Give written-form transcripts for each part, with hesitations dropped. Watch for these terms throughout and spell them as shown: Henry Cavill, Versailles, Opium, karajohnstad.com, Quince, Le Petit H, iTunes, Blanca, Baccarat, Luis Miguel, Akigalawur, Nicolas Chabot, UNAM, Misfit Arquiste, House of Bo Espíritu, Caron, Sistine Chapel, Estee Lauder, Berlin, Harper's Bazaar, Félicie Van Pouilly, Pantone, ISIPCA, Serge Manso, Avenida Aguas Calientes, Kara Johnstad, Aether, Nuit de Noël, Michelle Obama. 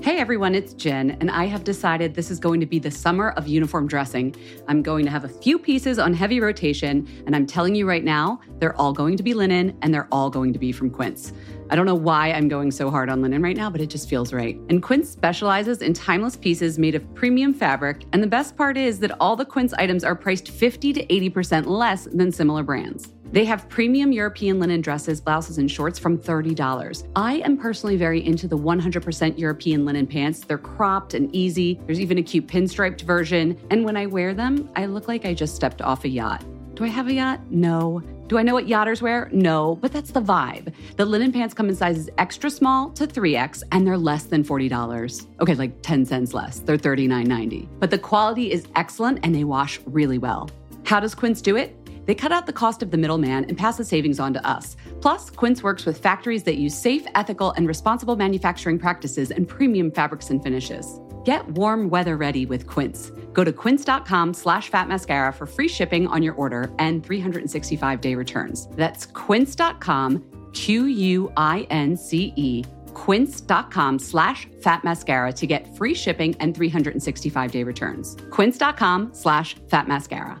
Hey everyone, it's Jen, and I have decided this is going to be the summer of uniform dressing. I'm going to have a few pieces on heavy rotation, and I'm telling you right now, they're all going to be linen, and they're all going to be from Quince. I don't know why I'm going so hard on linen right now, but it just feels right. And Quince specializes in timeless pieces made of premium fabric. And the best part is that all the Quince items are priced 50 to 80% less than similar brands. They have premium European linen dresses, blouses, and shorts from $30. I am personally very into the 100% European linen pants. They're cropped and easy. There's even a cute pinstriped version. And when I wear them, I look like I just stepped off a yacht. Do I have a yacht? No. Do I know what yachters wear? No, but that's the vibe. The linen pants come in sizes extra small to 3X, and they're less than $40. Okay, like 10 cents less. They're $39.90. But the quality is excellent, and they wash really well. How does Quince do it? They cut out the cost of the middleman and pass the savings on to us. Plus, Quince works with factories that use safe, ethical, and responsible manufacturing practices and premium fabrics and finishes. Get warm weather ready with Quince. Go to quince.com/fatmascara for free shipping on your order and 365-day returns. That's quince.com, Q-U-I-N-C-E, quince.com/fatmascara to get free shipping and 365-day returns. Quince.com/fatmascara.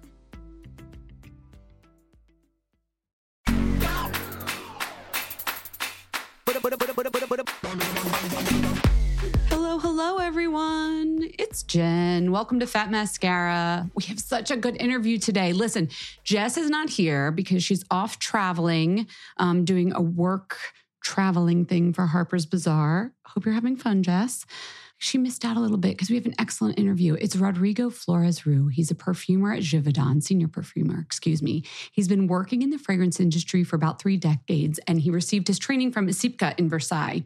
Hello, everyone. It's Jen. Welcome to Fat Mascara. We have such a good interview today. Listen, Jess is not here because she's off traveling, doing a work traveling thing for Harper's Bazaar. Hope you're having fun, Jess. She missed out a little bit because we have an excellent interview. It's Rodrigo Flores-Roux. He's a perfumer at Givaudan, senior perfumer, excuse me. He's been working in the fragrance industry for about 3 decades, and he received his training from ISIPCA in Versailles.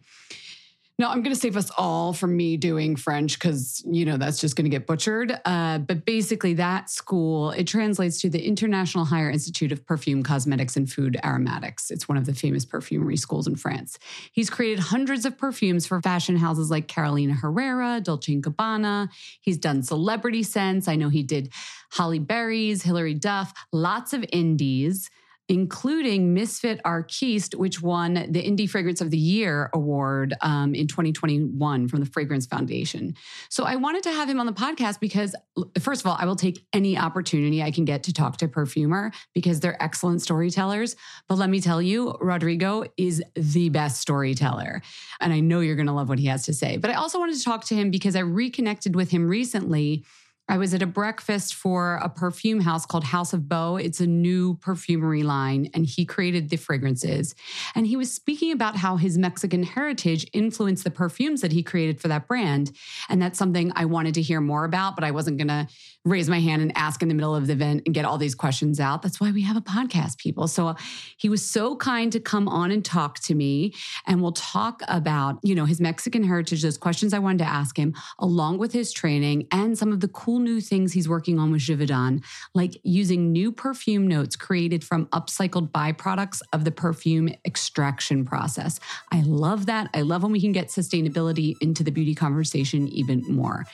Now, I'm going to save us all from me doing French because, you know, that's just going to get butchered. But basically that school, it translates to the International Higher Institute of Perfume, Cosmetics, and Food Aromatics. It's one of the famous perfumery schools in France. He's created hundreds of perfumes for fashion houses like Carolina Herrera, Dolce & Gabbana. He's done celebrity scents. I know he did Holly Berry's, Hilary Duff, lots of indies. including Misfit Arquiste, which won the Indie Fragrance of the Year award in 2021 from the Fragrance Foundation. So I wanted to have him on the podcast because, first of all, I will take any opportunity I can get to talk to a perfumer because they're excellent storytellers. But let me tell you, Rodrigo is the best storyteller. And I know you're going to love what he has to say. But I also wanted to talk to him because I reconnected with him recently. I was at a breakfast for a perfume house called House of Bo. It's a new perfumery line, and he created the fragrances. And he was speaking about how his Mexican heritage influenced the perfumes that he created for that brand. And that's something I wanted to hear more about, but I wasn't going to raise my hand and ask in the middle of the event and get all these questions out. That's why we have a podcast, people. So he was so kind to come on and talk to me. And we'll talk about, you know, his Mexican heritage, those questions I wanted to ask him, along with his training and some of the cool new things he's working on with Givaudan, like using new perfume notes created from upcycled byproducts of the perfume extraction process. I love that. I love when we can get sustainability into the beauty conversation even more.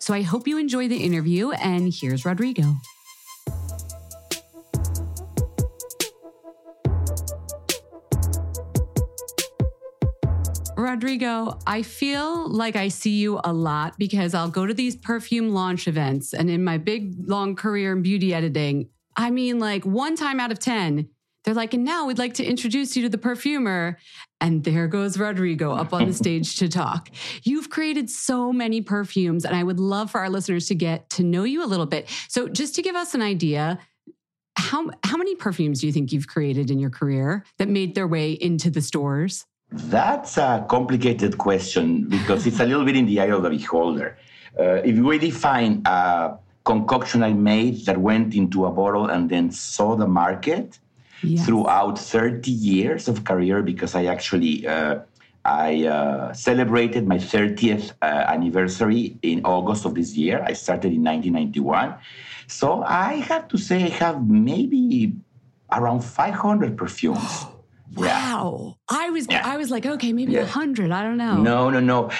So I hope you enjoy the interview, and here's Rodrigo. Rodrigo, I feel like I see you a lot because I'll go to these perfume launch events, and in my big, long career in beauty editing, I mean, like one time out of 10, they're like, and now we'd like to introduce you to the perfumer. And there goes Rodrigo up on the stage to talk. You've created so many perfumes, and I would love for our listeners to get to know you a little bit. So just to give us an idea, how many perfumes do you think you've created in your career that made their way into the stores? That's a complicated question because it's a little bit in the eye of the beholder. If we define a concoction I made that went into a bottle and then saw the market, yes, throughout 30 years of career, because I actually I celebrated my 30th anniversary in August of this year. I started in 1991. So I have to say I have maybe around 500 perfumes. Wow. Yeah. I was like, okay, maybe 100. I don't know. No.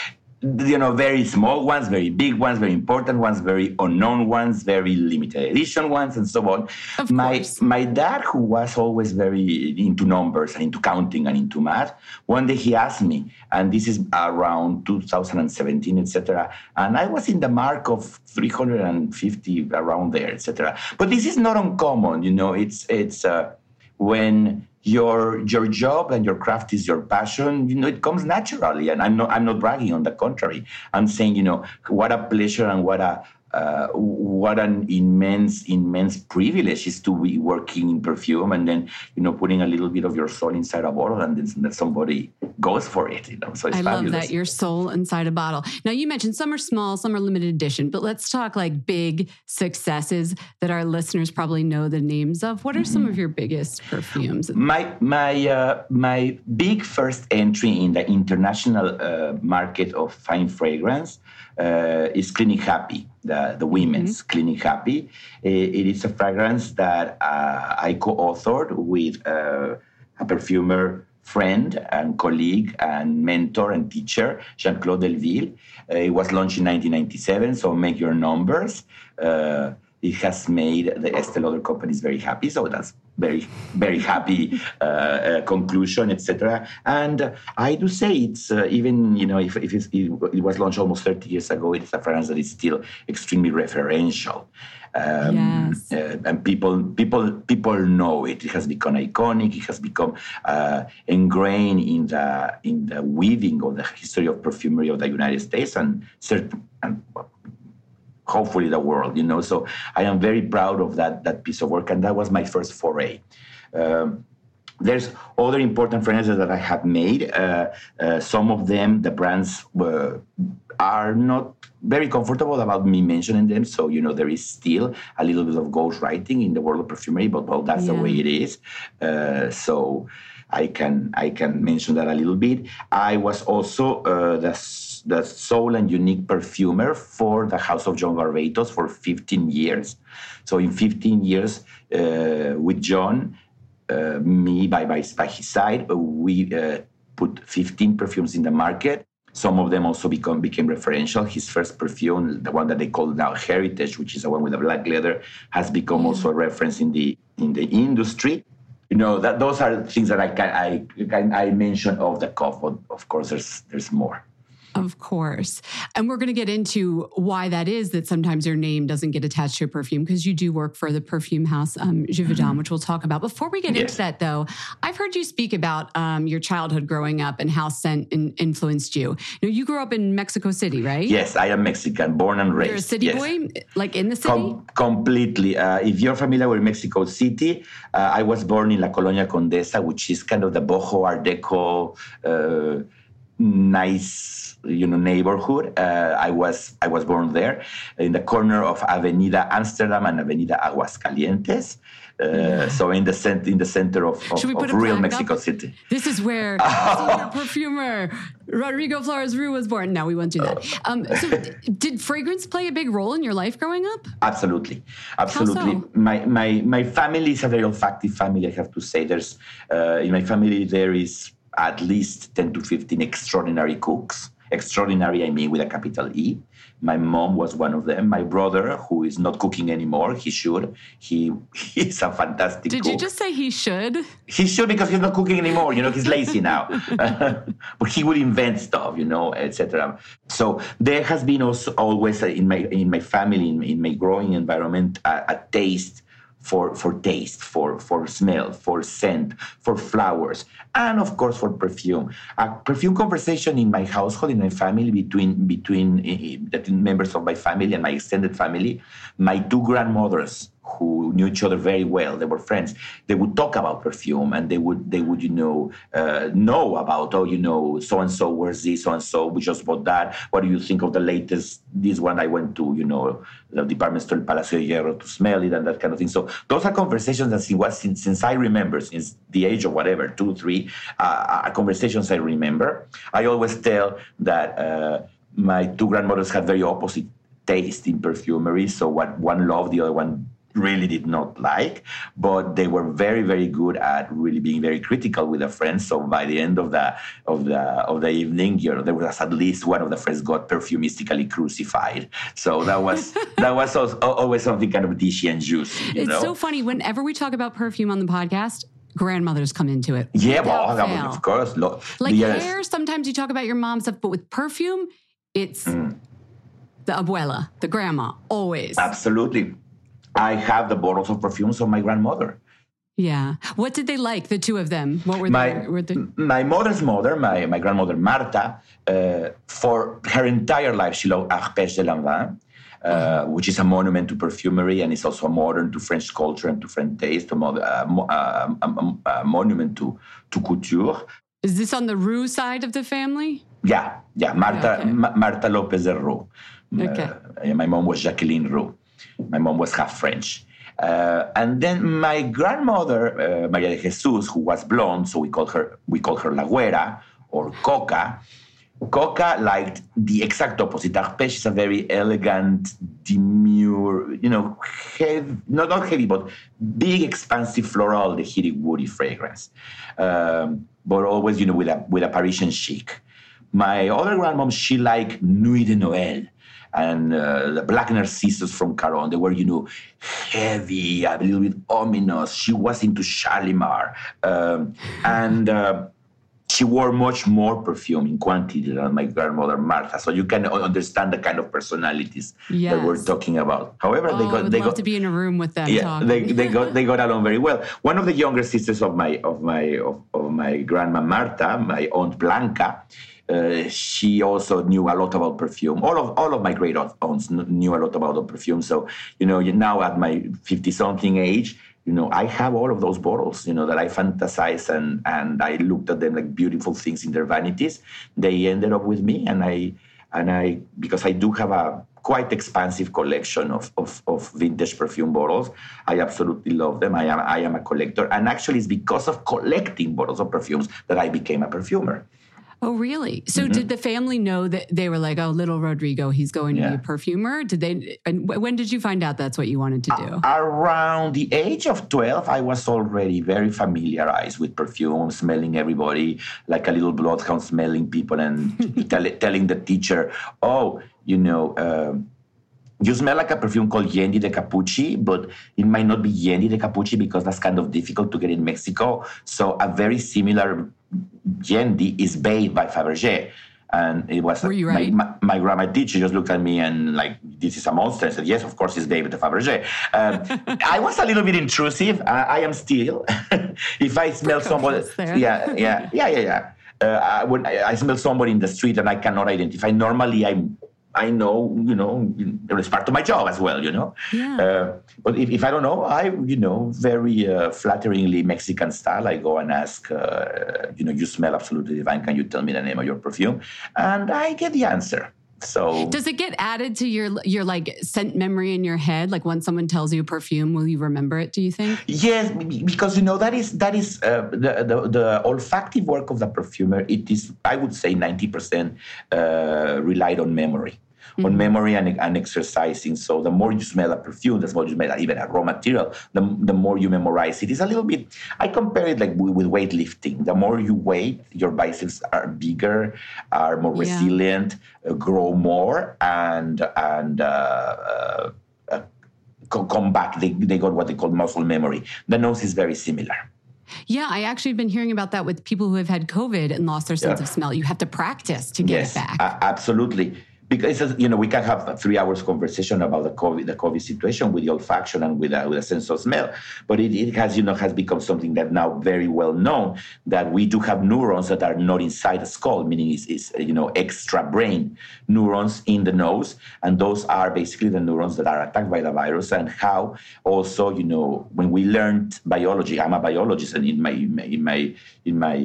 You know, very small ones, very big ones, very important ones, very unknown ones, very limited edition ones, and so on. Of course. My dad, who was always very into numbers and into counting and into math, one day he asked me, and this is around 2017, etc., and I was in the mark of 350, around there, etc. But this is not uncommon, you know. It's when your job and your craft is your passion, you know, it comes naturally. And I'm not bragging. On the contrary, I'm saying, you know, what a pleasure and what an immense privilege is to be working in perfume and then, you know, putting a little bit of your soul inside a bottle and then somebody goes for it, you know. So it's fabulous. Love that, your soul inside a bottle. Now, you mentioned some are small, some are limited edition, but let's talk like big successes that our listeners probably know the names of. What are some of your biggest perfumes? My big first entry in the international market of fine fragrance is Clinique Happy, the women's Clinique Happy. It is a fragrance that I co-authored with a perfumer friend and colleague and mentor and teacher, Jean-Claude Delville. It was launched in 1997, so make your numbers. It has made the Estee Lauder companies very happy, so that's very, very happy conclusion, etc. And I do say it's even, you know, if it was launched almost 30 years ago, it's a fragrance that is still extremely referential. Yes. And people know it. It has become iconic. It has become ingrained in the weaving of the history of perfumery of the United States and hopefully the world, you know. So I am very proud of that piece of work, and that was my first foray. There's other important fragrances that I have made. Some of them, the brands are not very comfortable about me mentioning them. So, you know, there is still a little bit of ghostwriting in the world of perfumery, but well, that's the way it is. So I can mention that a little bit. I was also the sole and unique perfumer for the House of John Varvatos for 15 years. So in 15 years with John, me by his side, we put 15 perfumes in the market. Some of them also became referential. His first perfume, the one that they call now Heritage, which is the one with the black leather, has become also a reference in the industry. You know, that those are things that I mentioned off the cuff, but of course there's more. Of course. And we're going to get into why that is that sometimes your name doesn't get attached to a perfume, because you do work for the perfume house Givaudan, which we'll talk about. Before we get into that, though, I've heard you speak about your childhood growing up and how scent influenced you. Now, you grew up in Mexico City, right? Yes, I am Mexican, born and raised. You're a city boy? Like in the city? Completely. If you're familiar with Mexico City, I was born in La Colonia Condesa, which is kind of the boho art deco nice, you know, neighborhood. I was born there in the corner of Avenida Amsterdam and Avenida Aguas Calientes. So in the center of real Mexico City. This is where perfumer Rodrigo Flores-Roux was born. No, we won't do that. So did fragrance play a big role in your life growing up? Absolutely. How so? My family is a very olfactive family, I have to say. There's in my family there is at least 10 to 15 extraordinary cooks. Extraordinary, I mean, with a capital E. My mom was one of them. My brother, who is not cooking anymore, he should. He's a fantastic cook. Did you just say he should? He should, because he's not cooking anymore. You know, he's lazy now. But he would invent stuff, you know, etc. So there has been also always in my family, in my growing environment, a taste for taste, for smell, for scent, for flowers, and of course for perfume. A perfume conversation in my household, in my family, between members of my family and my extended family. My two grandmothers, who knew each other very well, they were friends. They would talk about perfume, and they would know about, so and so wears this, so and so we just bought that. What do you think of the latest? This one I went to, the department store Palacio de Hierro to smell it and that kind of thing. So those are conversations that since I remember, since the age of whatever 2, 3, are conversations I remember. I always tell that my two grandmothers had very opposite taste in perfumery. So what one loved, the other one really did not like, but they were very, very good at really being very critical with their friends. So by the end of the evening, there was at least one of the friends got perfumistically crucified. So that was always something kind of dishy and juicy. It's so funny. Whenever we talk about perfume on the podcast, grandmothers come into it. Yeah, well, of course. Hair, sometimes you talk about your mom's stuff, but with perfume, it's the abuela, the grandma, always. Absolutely. I have the bottles of perfumes of my grandmother. Yeah. What did they like, the two of them? What were my mother's mother, my grandmother Marta, for her entire life, she loved Arpège de Lanvin, which is a monument to perfumery, and it's also a modern to French culture and to French taste, a monument to couture. Is this on the Roux side of the family? Yeah. Marta, okay. Marta López de Rue. Okay. My mom was Jacqueline Roux. My mom was half French. And then my grandmother, Maria de Jesus, who was blonde, so we called her La Güera or Coca. Coca liked the exact opposite. Arpège is a very elegant, demure, heavy, not heavy, but big, expansive floral, the heaty, woody fragrance. But always, with a Parisian chic. My other grandmom, she liked Nuit de Noël and the Black Narcissus from Caron. They were, heavy, a little bit ominous. She was into Shalimar. And she wore much more perfume in quantity than my grandmother Martha. So you can understand the kind of personalities that we're talking about. However, I would love to be in a room with them. Yeah, they got along very well. One of the younger sisters of my grandma Martha, my aunt Blanca, she also knew a lot about perfume. All of my great aunts knew a lot about perfume. So, now at my 50-something age, I have all of those bottles, that I fantasize and I looked at them like beautiful things in their vanities. They ended up with me, and I because I do have a quite expansive collection of vintage perfume bottles. I absolutely love them. I am a collector, and actually it's because of collecting bottles of perfumes that I became a perfumer. Oh, really? So did the family know that they were like, oh, little Rodrigo, he's going to be a perfumer? And when did you find out that's what you wanted to do? Around the age of 12, I was already very familiarized with perfume, smelling everybody like a little bloodhound, smelling people and telling the teacher, You smell like a perfume called Gendy de Capucci, but it might not be Gendy de Capucci because that's kind of difficult to get in Mexico. So a very similar Gendy is Babe by Fabergé. And it was my grandma teacher just looked at me and like, this is a monster. I said, yes, of course, it's David Fabergé. I was a little bit intrusive. I am still. If I smell somebody, when I smell somebody in the street and I cannot identify, normally I know, it's part of my job as well, Yeah. But if I don't know, very flatteringly Mexican style, I go and ask, you smell absolutely divine. Can you tell me the name of your perfume? And I get the answer. So does it get added to your scent memory in your head? Like when someone tells you perfume, will you remember it, do you think? Yes, because that is the olfactive work of the perfumer. It is, I would say, 90% relied on memory. Mm-hmm. On memory and exercising. So the more you smell a perfume, the more you smell even a raw material, the more you memorize it. It's a little bit, I compare it like with weightlifting. The more you weight, your biceps are bigger, are more resilient, grow more, and come back. They got what they call muscle memory. The nose is very similar. Yeah, I actually have been hearing about that with people who have had COVID and lost their sense of smell. You have to practice to get it back. Absolutely. Because, we can have a 3 hours conversation about the COVID situation with the olfaction and with a sense of smell. But it has, has become something that now very well known that we do have neurons that are not inside the skull, meaning it's extra brain neurons in the nose. And those are basically the neurons that are attacked by the virus. And how also, when we learned biology, I'm a biologist, and in my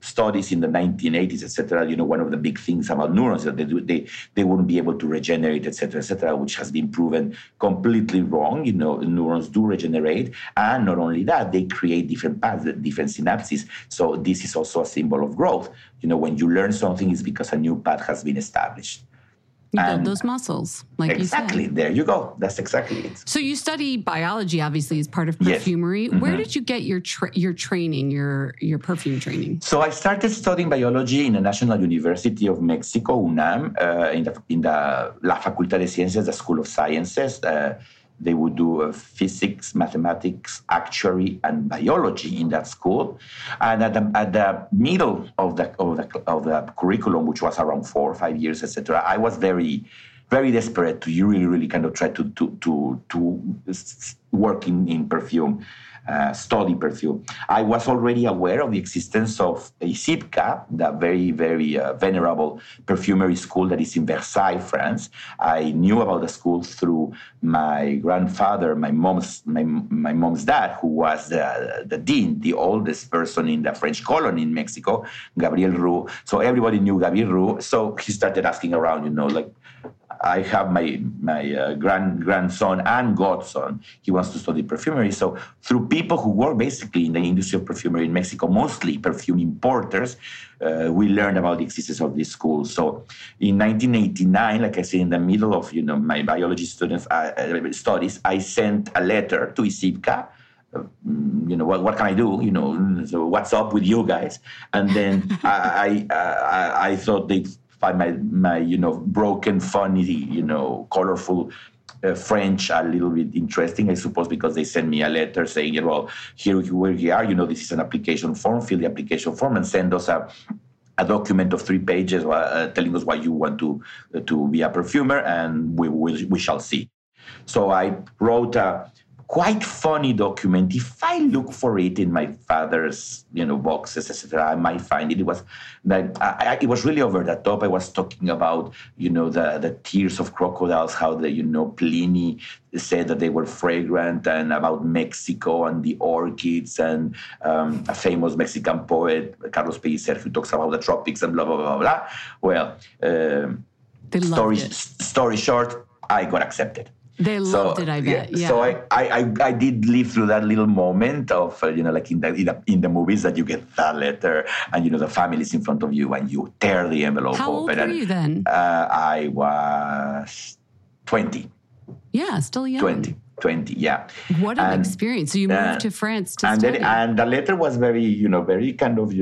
studies in the 1980s, etc. One of the big things about neurons is that they wouldn't be able to regenerate, etc., etc., which has been proven completely wrong. Neurons do regenerate, and not only that, they create different paths, different synapses. So this is also a symbol of growth. When you learn something, it's because a new path has been established. You build those muscles, like exactly, you said. Exactly, there you go. That's exactly it. So you study biology, obviously, as part of perfumery. Yes. Mm-hmm. Where did you get your training, your perfume training? So I started studying biology in the National University of Mexico, UNAM, in the La Facultad de Ciencias, the School of Sciences. They would do physics, mathematics, actuary, and biology in that school. And at the middle of the curriculum, which was around 4 or 5 years, etc., I was very, very desperate to really, really kind of try to work in perfume, study perfume. I was already aware of the existence of ISIPCA, the very, very venerable perfumery school that is in Versailles, France. I knew about the school through my grandfather, my mom's dad, who was the dean, the oldest person in the French colony in Mexico, Gabriel Roux. So everybody knew Gabriel Roux. So he started asking around, I have my grandson and godson. He wants to study perfumery. So through people who work basically in the industry of perfumery in Mexico, mostly perfume importers, we learned about the existence of this school. So in 1989, like I said, in the middle of my biology studies, I sent a letter to ISIPCA. What can I do? So what's up with you guys? And then I thought they by my broken, funny, colorful French, a little bit interesting, I suppose, because they sent me a letter saying, here we are, this is an application form, fill the application form and send us a document of 3 pages telling us why you want to be a perfumer, and we shall see. So I wrote a quite funny document. If I look for it in my father's, boxes, etc., I might find it. It was like it was really over the top. I was talking about, the tears of crocodiles, how they, Pliny said that they were fragrant, and about Mexico and the orchids, and a famous Mexican poet, Carlos Pellicer, who talks about the tropics and blah blah blah blah. Well, story short, I got accepted. They loved it, I bet. Yeah. So I did live through that little moment of, in the movies that you get that letter and, the family is in front of you and you tear the envelope open. How old were you then? I was 20. Yeah, still young. 20, yeah. What an experience. So you moved to France to study. And the letter was very, very kind of,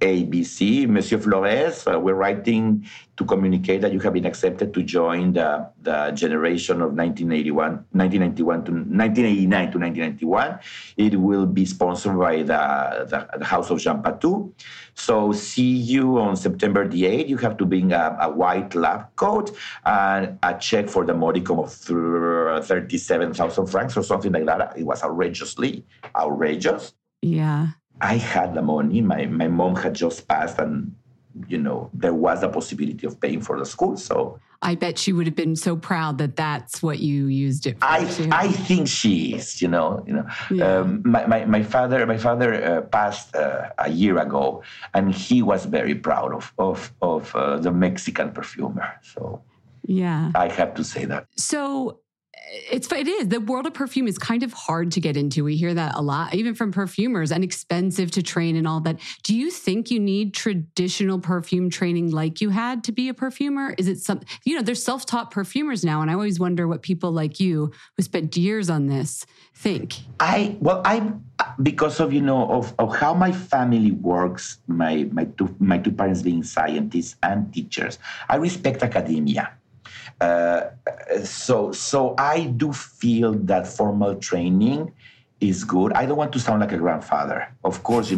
ABC. Monsieur Flores, we're writing to communicate that you have been accepted to join the generation of 1989 to 1991. It will be sponsored by the House of Jean Patou. So see you on September the 8th. You have to bring a white lab coat and a check for the modicum of 37,000 francs or something like that. It was outrageous. Yeah. I had the money. My mom had just passed and, you know, there was a possibility of paying for the school. So I bet she would have been so proud that that's what you used it for. I think she is, you know. Yeah. My father passed a year ago, and he was very proud of the Mexican perfumer. So yeah, I have to say that. So. It is. The world of perfume is kind of hard to get into. We hear that a lot, even from perfumers, and expensive to train and all that. Do you think you need traditional perfume training like you had to be a perfumer? Is it something, there's self-taught perfumers now, and I always wonder what people like you who spent years on this think. Because of how my family works, my two parents being scientists and teachers, I respect academia. So I do feel that formal training is good. I don't want to sound like a grandfather. Of course,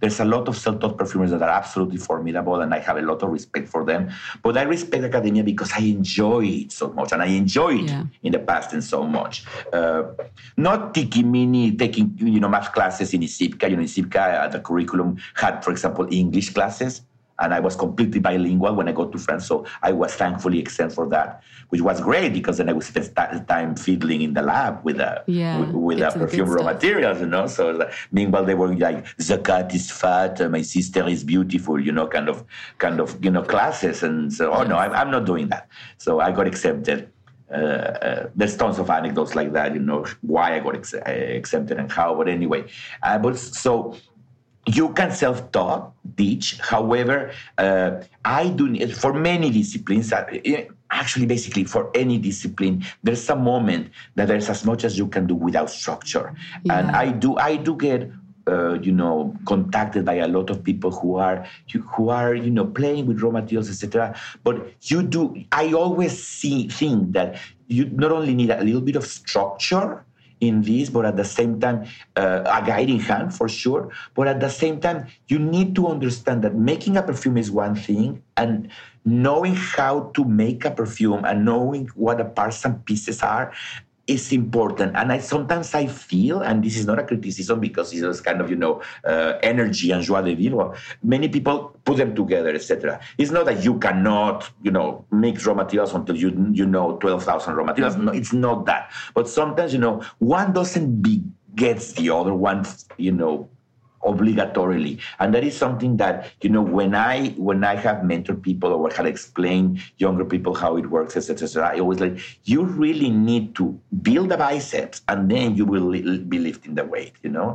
there's a lot of self-taught perfumers that are absolutely formidable, and I have a lot of respect for them. But I respect academia because I enjoy it so much, and I enjoyed it in the past and so much. Not tikimini taking, math classes in ISIPCA. ISIPCA, the curriculum had, for example, English classes. And I was completely bilingual when I got to France, so I was thankfully exempt for that, which was great because then I would spend time fiddling in the lab with perfume raw materials, So meanwhile they were like, the cat is fat, my sister is beautiful, kind of classes, and so I'm not doing that. So I got accepted. There's tons of anecdotes like that, why I got accepted and how, but anyway, so. You can self-taught, teach. However, I do for many disciplines. Actually, basically for any discipline, there's a moment that there's as much as you can do without structure. Yeah. And I do get, contacted by a lot of people who are playing with raw materials, etc. But you do. I always think that you not only need a little bit of structure in this, but at the same time, a guiding hand for sure. But at the same time, you need to understand that making a perfume is one thing, and knowing how to make a perfume and knowing what the parts and pieces are is important. And I sometimes feel, and this is not a criticism because it's kind of, energy and joie de vivre. Many people put them together, etc. It's not that you cannot, mix raw materials until you 12,000 raw materials. No, it's not that. But sometimes, one doesn't begets the other one, obligatorily. And that is something that, when I have mentored people or had explained younger people how it works, etc., I always like, you really need to build the biceps and then you will be lifting the weight,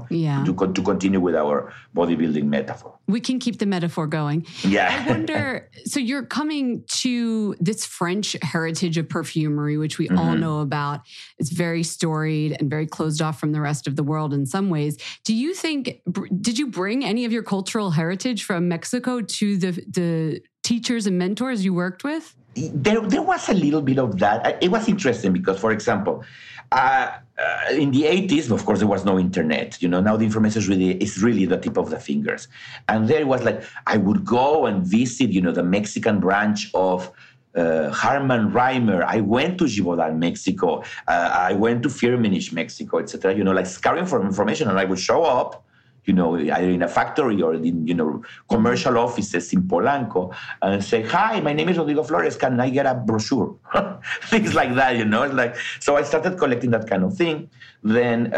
Yeah. To continue with our bodybuilding metaphor. We can keep the metaphor going. Yeah. I wonder, so you're coming to this French heritage of perfumery, which we all know about. It's very storied and very closed off from the rest of the world in some ways. Do you think, did you bring any of your cultural heritage from Mexico to the teachers and mentors you worked with? There was a little bit of that. It was interesting because, for example, in the 80s, of course, there was no internet. Now the information is really the tip of the fingers. And there it was like, I would go and visit, the Mexican branch of Harman Reimer. I went to Givaudan, Mexico. I went to Firmenich, Mexico, etc. Scouring for information. And I would show up, either in a factory or in, commercial offices in Polanco, and say, hi, my name is Rodrigo Flores. Can I get a brochure? Things like that, It's like, so I started collecting that kind of thing. Then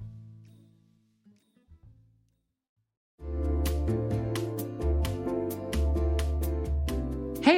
Hey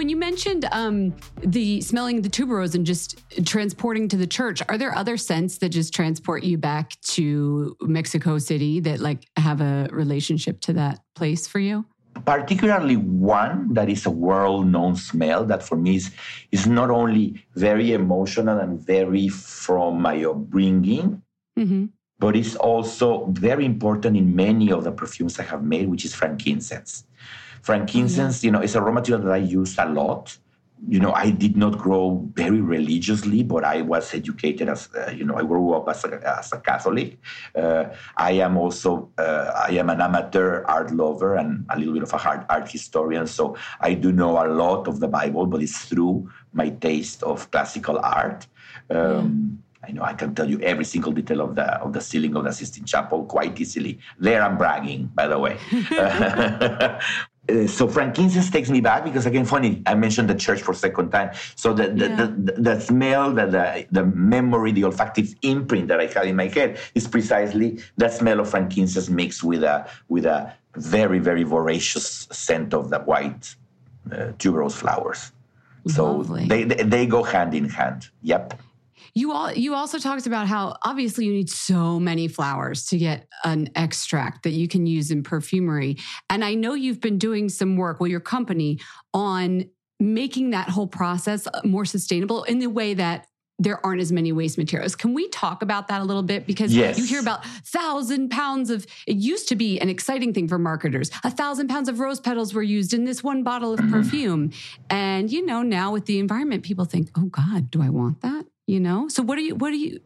When you mentioned the smelling the tuberose and just transporting to the church, are there other scents that just transport you back to Mexico City that like have a relationship to that place for you? Particularly one that is a world-known smell that for me is not only very emotional and very from my upbringing, but it's also very important in many of the perfumes I have made, which is frankincense. Frankincense, you know, is a raw material that I use a lot. You know, I did not grow very religiously, but I was educated as, you know, I grew up as a Catholic. I am an amateur art lover and a little bit of a art historian. So I do know a lot of the Bible, but it's through my taste of classical art. I know I can tell you every single detail of the ceiling of the Sistine Chapel quite easily. There I'm bragging, by the way. So frankincense takes me back because, again, funny, I mentioned the church for a second time. So the smell, the memory, the olfactive imprint that I had in my head is precisely that smell of frankincense mixed with a very, very voracious scent of the white tuberose flowers. So they go hand in hand. Yep. You also talked about how obviously you need so many flowers to get an extract that you can use in perfumery. And I know you've been doing some work, well, your company, on making that whole process more sustainable in the way that there aren't as many waste materials. Can we talk about that a little bit? Because you hear about 1,000 pounds of, it used to be an exciting thing for marketers. 1,000 pounds of rose petals were used in this one bottle of perfume. And, you know, now with the environment, people think, oh God, do I want that? You know, so what's your take?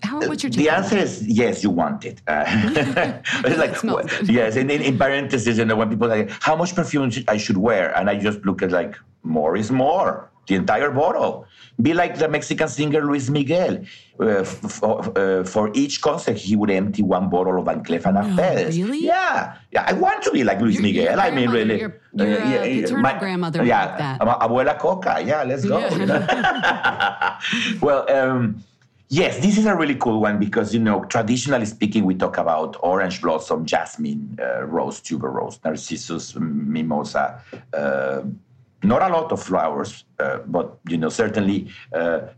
The answer is yes, you want it. It's like, it yes. And in parentheses, you know, when people say, how much perfume I should wear? And I just look at like, more is more. The entire bottle. Be like the Mexican singer Luis Miguel. For each concert, he would empty one bottle of Van Cleef & Arpels. Really? Yeah. I want to be like Luis Miguel. I mean, really. Your paternal grandmother like that. Abuela Coca. Yeah, let's go. Yeah. Well, yes, this is a really cool one because, you know, traditionally speaking, we talk about orange blossom, jasmine, rose, tuberose, narcissus, mimosa, not a lot of flowers, but, you know, certainly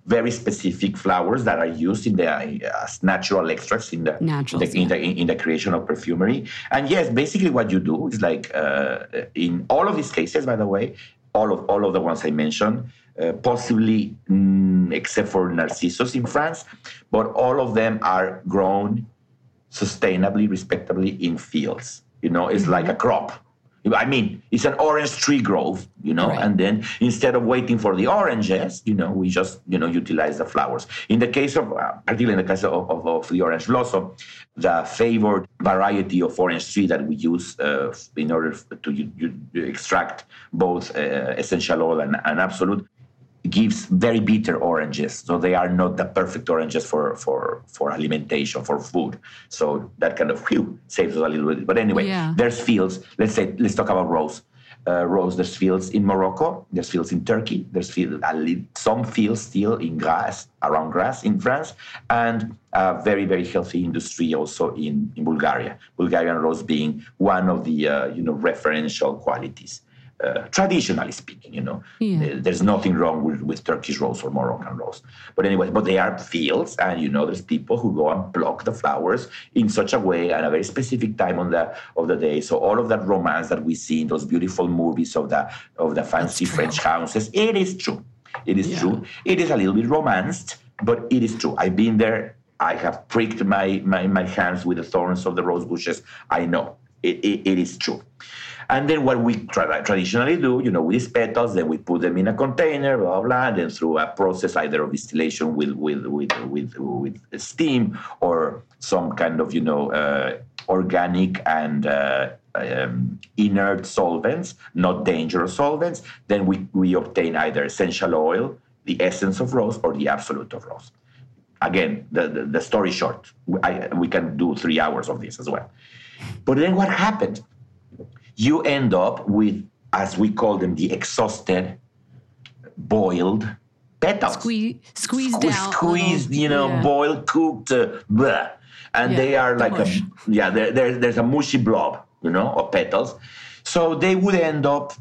very specific flowers that are used in the as natural extracts in the creation of perfumery. And yes, basically what you do is like in all of these cases, by the way, all of the ones I mentioned, possibly except for Narcissus in France, but all of them are grown sustainably, respectably in fields. You know, it's like a crop. I mean, it's an orange tree grove, you know, and then instead of waiting for the oranges, you know, we just, you know, utilize the flowers. In the case of, particularly in the case of the orange blossom, the favored variety of orange tree that we use in order to extract both essential oil and absolute gives very bitter oranges. So they are not the perfect oranges for alimentation, for food. So that kind of saves us a little bit. But anyway, there's fields. Let's talk about rose. Rose, there's fields in Morocco, there's fields in Turkey, there's some fields still in Grasse, around Grasse in France, and a very, very healthy industry also in Bulgaria. Bulgarian rose being one of the, you know, referential qualities. Traditionally speaking, you know, there's nothing wrong with Turkish rose or Moroccan rose. But anyway, but they are fields, and, you know, there's people who go and pluck the flowers in such a way at a very specific time of the day. So all of that romance that we see in those beautiful movies of the fancy French houses, it is true. It is true. It is a little bit romanced, but it is true. I've been there. I have pricked my hands with the thorns of the rose bushes. I know. It is true. And then what we traditionally do, you know, with these petals, then we put them in a container, blah, blah, blah, and then through a process either of distillation with steam or some kind of, you know, organic and inert solvents, not dangerous solvents, then we obtain either essential oil, the essence of rose, or the absolute of rose. Again, the story short, we can do 3 hours of this as well. But then what happened? You end up with, as we call them, the exhausted, boiled petals. Squeezed, you know, boiled, cooked, blah. And they are like there's a mushy blob, you know, of petals. So they would end up,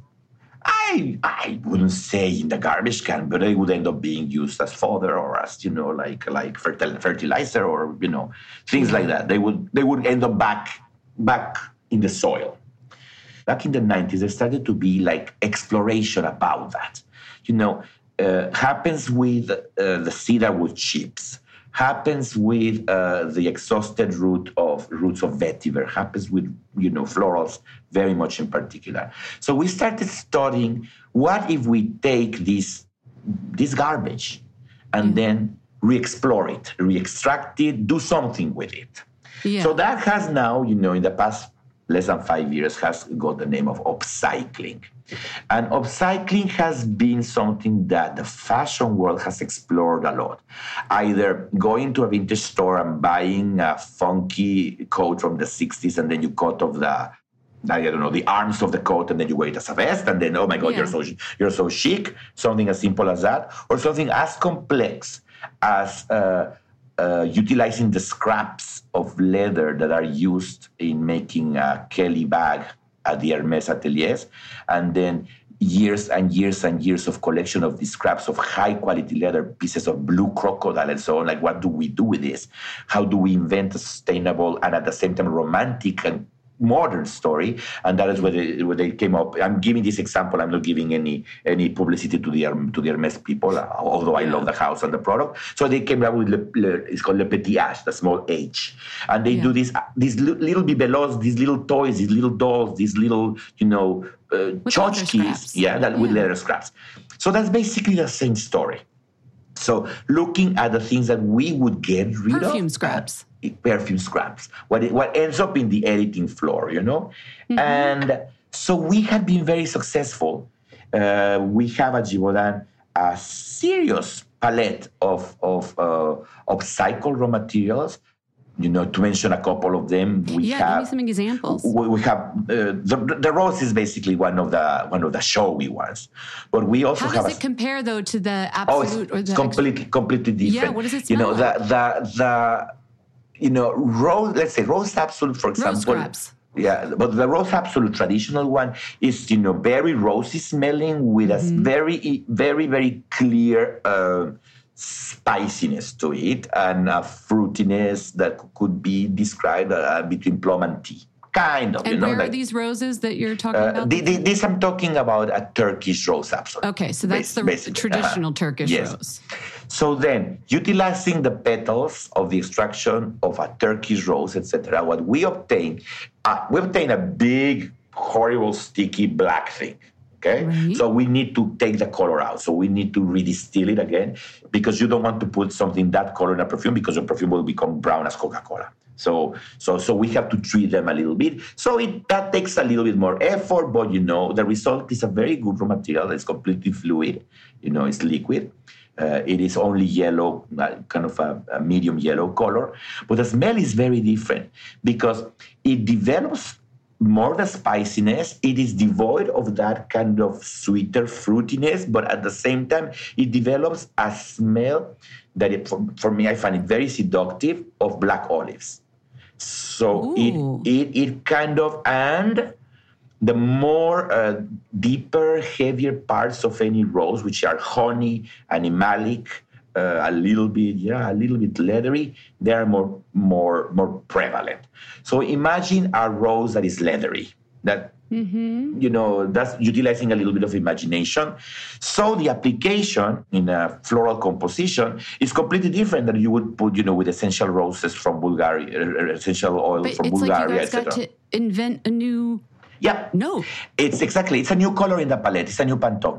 I wouldn't say in the garbage can, but they would end up being used as fodder or as, you know, like fertilizer or, you know, things like that. They would end up back in the soil. Back in the 90s, there started to be like exploration about that. You know, happens with the cedarwood chips, happens with the exhausted roots of vetiver, happens with, florals very much in particular. So we started studying, what if we take this garbage and then re-explore it, re-extract it, do something with it. Yeah. So that has now, in the past less than 5 years, has got the name of upcycling. And upcycling has been something that the fashion world has explored a lot. Either going to a vintage store and buying a funky coat from the 60s, and then you cut off the arms of the coat, and then you wear it as a vest, and then, oh my God, you're so chic, something as simple as that, or something as complex as utilizing the scraps of leather that are used in making a Kelly bag at the Hermes ateliers, and then years and years and years of collection of these scraps of high-quality leather, pieces of blue crocodile and so on. Like, what do we do with this? How do we invent a sustainable and at the same time romantic and modern story? And that is where they came up. I'm giving this example. I'm not giving any publicity to the Hermes people, although I love the house and the product. So they came up with it's called Le Petit H, the small H, and they do these little bibelots, these little toys, these little dolls, these little tchotchkes, with leather scraps. So that's basically the same story. So looking at the things that we would get rid of. Perfume scraps. What ends up in the editing floor, Mm-hmm. And so we have been very successful. We have at Givaudan a serious palette of upcycled raw materials. To mention a couple of them, we have. Give me some examples. We have the rose is basically one of the showy ones, but we also have. How does it compare though to the absolute? Oh, it's completely different. Yeah, what does it smell like? Rose. Let's say rose absolute, for example. Rose scraps. Yeah, but the rose absolute traditional one is very rosy smelling with a very very very clear. Spiciness to it and a fruitiness that could be described between plum and tea, kind of. And where are these roses that you're talking about? This I'm talking about a Turkish rose, absolutely. Okay, so that's the traditional Turkish rose. So then, utilizing the petals of the extraction of a Turkish rose, etc., what we obtain a big, horrible, sticky black thing. Okay? Right. So we need to take the color out. So we need to redistill it again, because you don't want to put something that color in a perfume, because your perfume will become brown as Coca-Cola. So we have to treat them a little bit. So that takes a little bit more effort, but the result is a very good raw material that's completely fluid. It's liquid. It is only yellow, kind of a medium yellow color. But the smell is very different because it develops more the spiciness. It is devoid of that kind of sweeter fruitiness, but at the same time, it develops a smell that, for me, I find it very seductive of black olives. So it kind of, and the more deeper, heavier parts of any rose, which are honey, animalic, a little bit leathery, they are more prevalent. So imagine a rose that is leathery, that, that's utilizing a little bit of imagination. So the application in a floral composition is completely different than you would put, with essential roses from Bulgaria, essential oil from Bulgaria, etc. But it's like you guys got to invent a new... Yeah. No. It's exactly, it's a new color in the palette. It's a new Pantone.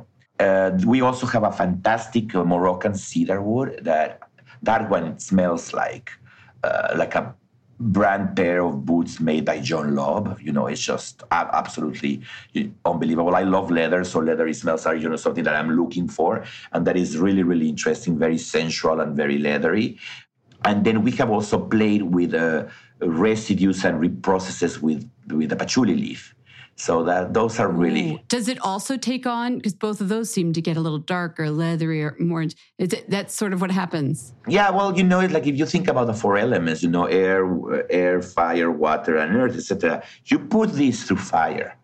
We also have a fantastic Moroccan cedar wood. That one smells like a brand pair of boots made by John Lobb. It's just absolutely unbelievable. I love leather, so leathery smells are something that I'm looking for, and that is really really interesting, very sensual and very leathery. And then we have also played with residues and reprocesses with the patchouli leaf. So that those are really... Ooh. Does it also take on, because both of those seem to get a little darker, leatherier, more... That's sort of what happens. Yeah, well, it's like if you think about the four elements, air, fire, water, and earth, etc., you put these through fire.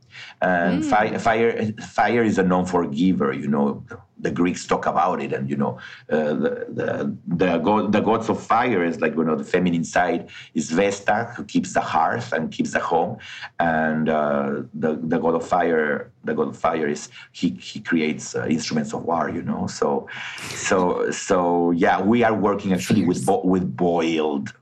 And fire is a non-forgiver, you know. The Greeks talk about it, and, you know, the gods of fire is like, you know, the feminine side is Vesta, who keeps the hearth and keeps the home, and the god of fire, is he creates instruments of war, you know. So yeah, we are working actually with boiled,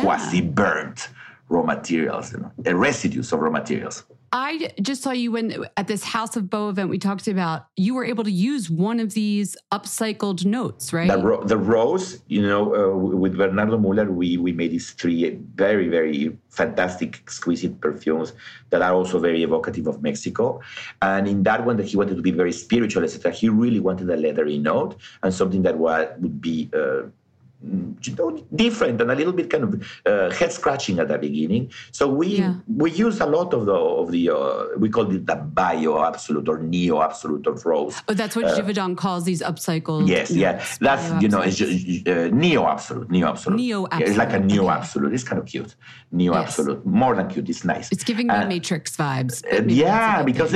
quasi burnt raw materials, you know, residues of raw materials. I just saw you when at this House of Bo event we talked about, you were able to use one of these upcycled notes, right? The rose, you know, with Bernardo Müller, we made these three very, very fantastic, exquisite perfumes that are also very evocative of Mexico. And in that one, that he wanted to be very spiritual, etc., he really wanted a leathery note and something that would be... you know, different and a little bit kind of head scratching at the beginning. So we use a lot of the we call it the bio absolute or neo absolute of rose. Oh, that's what Givaudan calls these upcycled. Yes, yes, that's, you know, it's just, neo absolute, neo absolute. Neo absolute. Yeah, it's like a neo absolute. It's kind of cute. Neo absolute, more than cute. It's nice. It's giving me Matrix vibes. Yeah, because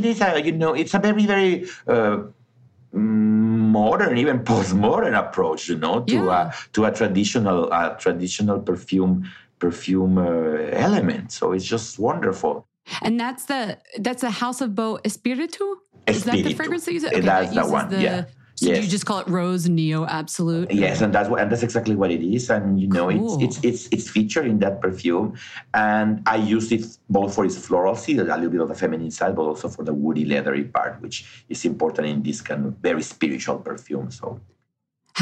it is a, you know, it's a very, very. Modern, even postmodern approach, you know, to a traditional perfume element. So it's just wonderful. And that's the House of Bo Espíritu. Is that the fragrance that you said? Okay, that's that one. So you just call it Rose Neo Absolute? Yes, and that's exactly what it is. And you know, it's featured in that perfume. And I used it both for its florality, a little bit of the feminine side, but also for the woody, leathery part, which is important in this kind of very spiritual perfume. So,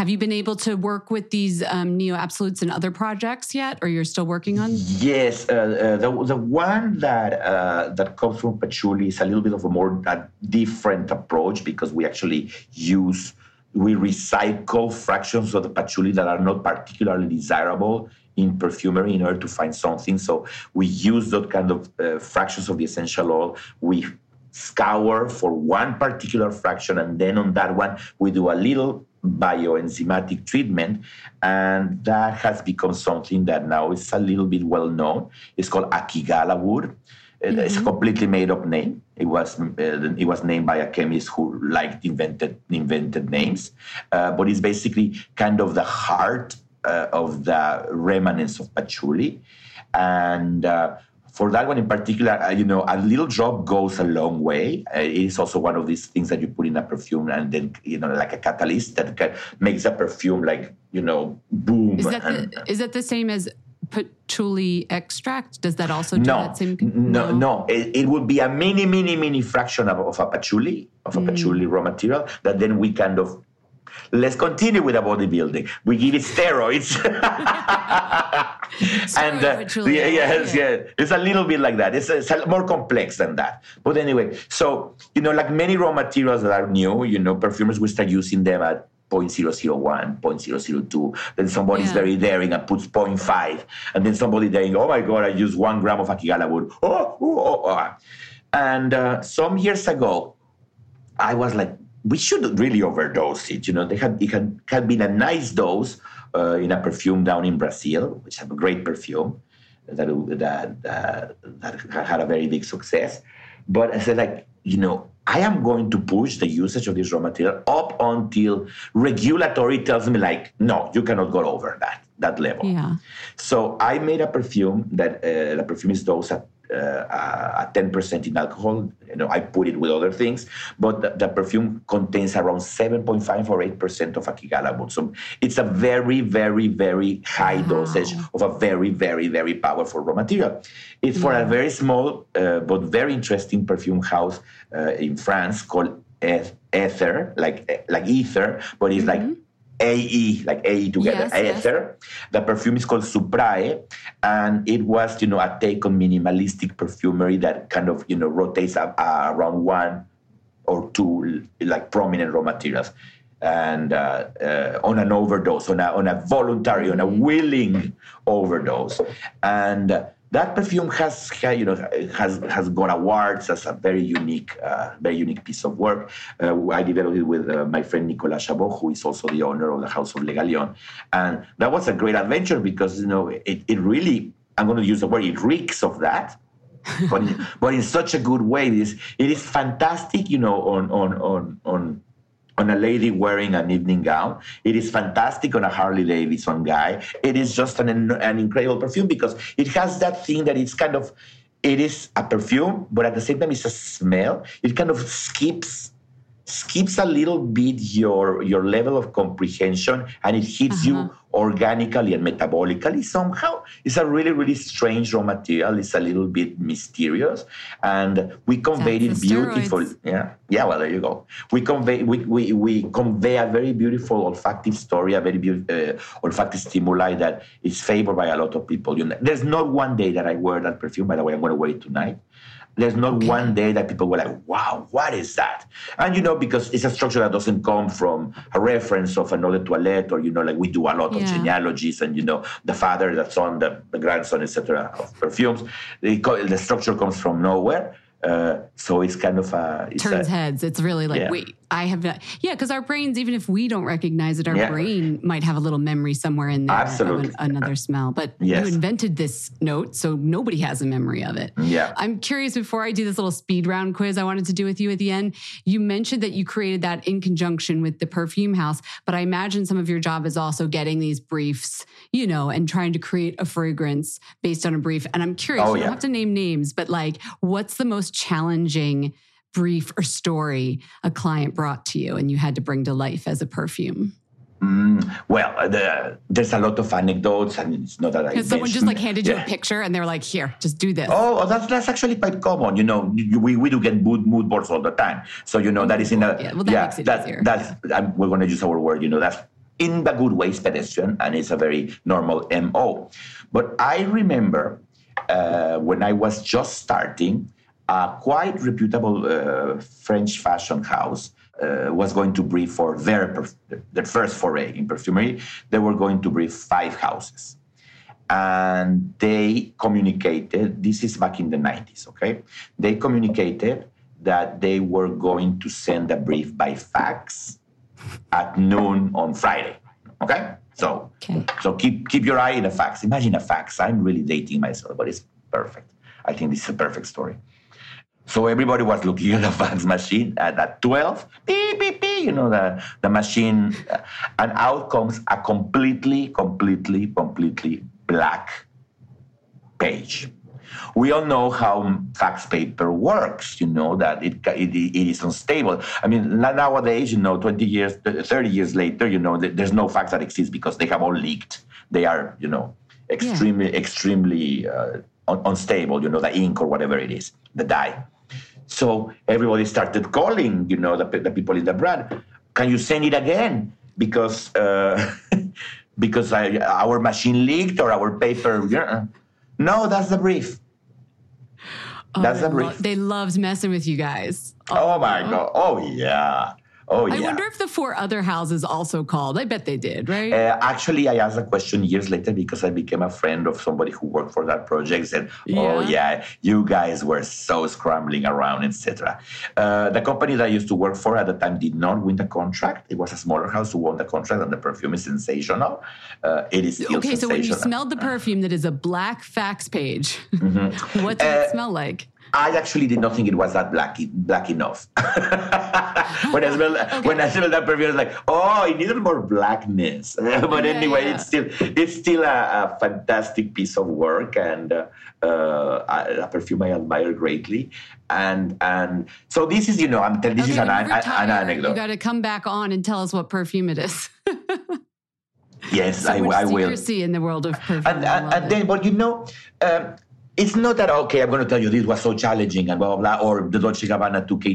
have you been able to work with these Neo Absolutes in other projects yet, or you're still working on? Yes, the one that comes from patchouli is a little bit of a different approach, because we actually recycle fractions of the patchouli that are not particularly desirable in perfumery in order to find something. So we use that kind of fractions of the essential oil. We scour for one particular fraction, and then on that one we do a little bioenzymatic treatment, and that has become something that now is a little bit well known. It's called Akigalawur. It's a completely made-up name. It was named by a chemist who liked invented names, but it's basically kind of the heart of the remnants of patchouli, and. For that one in particular, you know, a little drop goes a long way. It is also one of these things that you put in a perfume, and then, you know, like a catalyst that makes a perfume, like, you know, boom. Is that the same as patchouli extract? Does that also do that same thing? No. It would be a mini, mini, mini fraction of a patchouli raw material that then we kind of. Let's continue with the bodybuilding. We give it steroids. And it's a little bit like that. It's more complex than that. But anyway, so, you know, like many raw materials that are new, you know, perfumers will start using them at 0.001, 0.002. Then somebody's very daring and puts 0.5. And then somebody daring, oh, my God, I used 1 gram of Akigalawur. Oh. And some years ago, I was like, we shouldn't really overdose it. You know, it had been a nice dose in a perfume down in Brazil, which is a great perfume that had a very big success. But I said, like, you know, I am going to push the usage of this raw material up until regulatory tells me, like, no, you cannot go over that level. Yeah. So I made a perfume that the perfume is dosed at 10% in alcohol. You know, I put it with other things, but the perfume contains around 7.5 or 8% of Akigalawur. So it's a very, very, very high dosage of a very, very, very powerful raw material. It's for a very small but very interesting perfume house in France called Ether, like ether, but it's like AE, like AE together, Aether. Yes. The perfume is called Suprae, and it was, you know, a take on minimalistic perfumery that kind of, you know, rotates around one or two, like, prominent raw materials. And on an overdose, on a voluntary, on a willing overdose. And that perfume has got awards as a very unique piece of work. I developed it with my friend Nicolas Chabot, who is also the owner of the House of Legalion, and that was a great adventure because, you know, it really, I'm going to use the word, it reeks of that. but in such a good way. It is fantastic, you know, on a lady wearing an evening gown. It is fantastic on a Harley Davidson guy. It is just an incredible perfume because it has that thing that it's kind of, it is a perfume, but at the same time it's a smell. It kind of skips a little bit your level of comprehension, and it hits you organically and metabolically somehow. It's a really, really strange raw material. It's a little bit mysterious, and we conveyed it beautifully. Yeah. Well, there you go. We convey a very beautiful olfactive story, a very beautiful olfactive stimuli that is favored by a lot of people. You know, there's not one day that I wear that perfume. By the way, I'm going to wear it tonight. There's not one day that people were like, wow, what is that? And, you know, because it's a structure that doesn't come from a reference of an eau de toilette or, you know, like we do a lot of genealogies and, you know, the father, the son, the grandson, etc. of perfumes. The structure comes from nowhere. So it's kind of a... Turns heads. It's really like, wait, I have not... Yeah, because our brains, even if we don't recognize it, our brain might have a little memory somewhere in there of another smell. But you invented this note, so nobody has a memory of it. Yeah. I'm curious, before I do this little speed round quiz I wanted to do with you at the end, you mentioned that you created that in conjunction with the perfume house, but I imagine some of your job is also getting these briefs, you know, and trying to create a fragrance based on a brief. And I'm curious, you don't have to name names, but like, what's the most challenging brief or story a client brought to you and you had to bring to life as a perfume? Well, there's a lot of anecdotes, and it's not that I... Someone just like handed you a picture and they were like, here, just do this. Oh, that's actually quite common. You know, we do get mood boards all the time. So, you know, that is in a... Yeah, well, that makes it easier. We're going to use our word, you know, that's in a good way, it's pedestrian, and it's a very normal MO. But I remember when I was just starting, a quite reputable French fashion house was going to brief for their first foray in perfumery. They were going to brief 5 houses. And they communicated, this is back in the 90s, okay? They communicated that they were going to send a brief by fax at noon on Friday, okay? So keep your eye on the fax. Imagine a fax. I'm really dating myself, but it's perfect. I think this is a perfect story. So everybody was looking at the fax machine at 12, beep, beep, beep, you know, the machine. And out comes a completely black page. We all know how fax paper works, you know, that it is unstable. I mean, nowadays, you know, 20 years, 30 years later, you know, there's no fax that exists because they have all leaked. They are, you know, extremely unstable, you know, the ink or whatever it is, the dye. So everybody started calling, you know, the people in the brand. Can you send it again? Because our machine leaked or our paper. Yeah. No, that's the brief. Oh, that's the brief. They loved messing with you guys. Oh my God. Oh, yeah. Oh, yeah. I wonder if the 4 other houses also called. I bet they did, right? Actually, I asked the question years later because I became a friend of somebody who worked for that project. Said, you guys were so scrambling around, etc. The company that I used to work for at the time did not win the contract. It was a smaller house who won the contract, and the perfume is sensational. It is still sensational. So when you smelled the perfume that is a black fax page, what did it smell like? I actually did not think it was that black enough. When I smelled that perfume, I was like, oh, it needed more blackness. But anyway. it's still a fantastic piece of work and a perfume I admire greatly. And so this is, you know, I'm telling this is an anecdote. You got to come back on and tell us what perfume it is. Yes, so I will. Secrecy in the world of perfume. It's not that, okay, I'm going to tell you this was so challenging and blah, blah, blah, or the Dolce & Gabbana took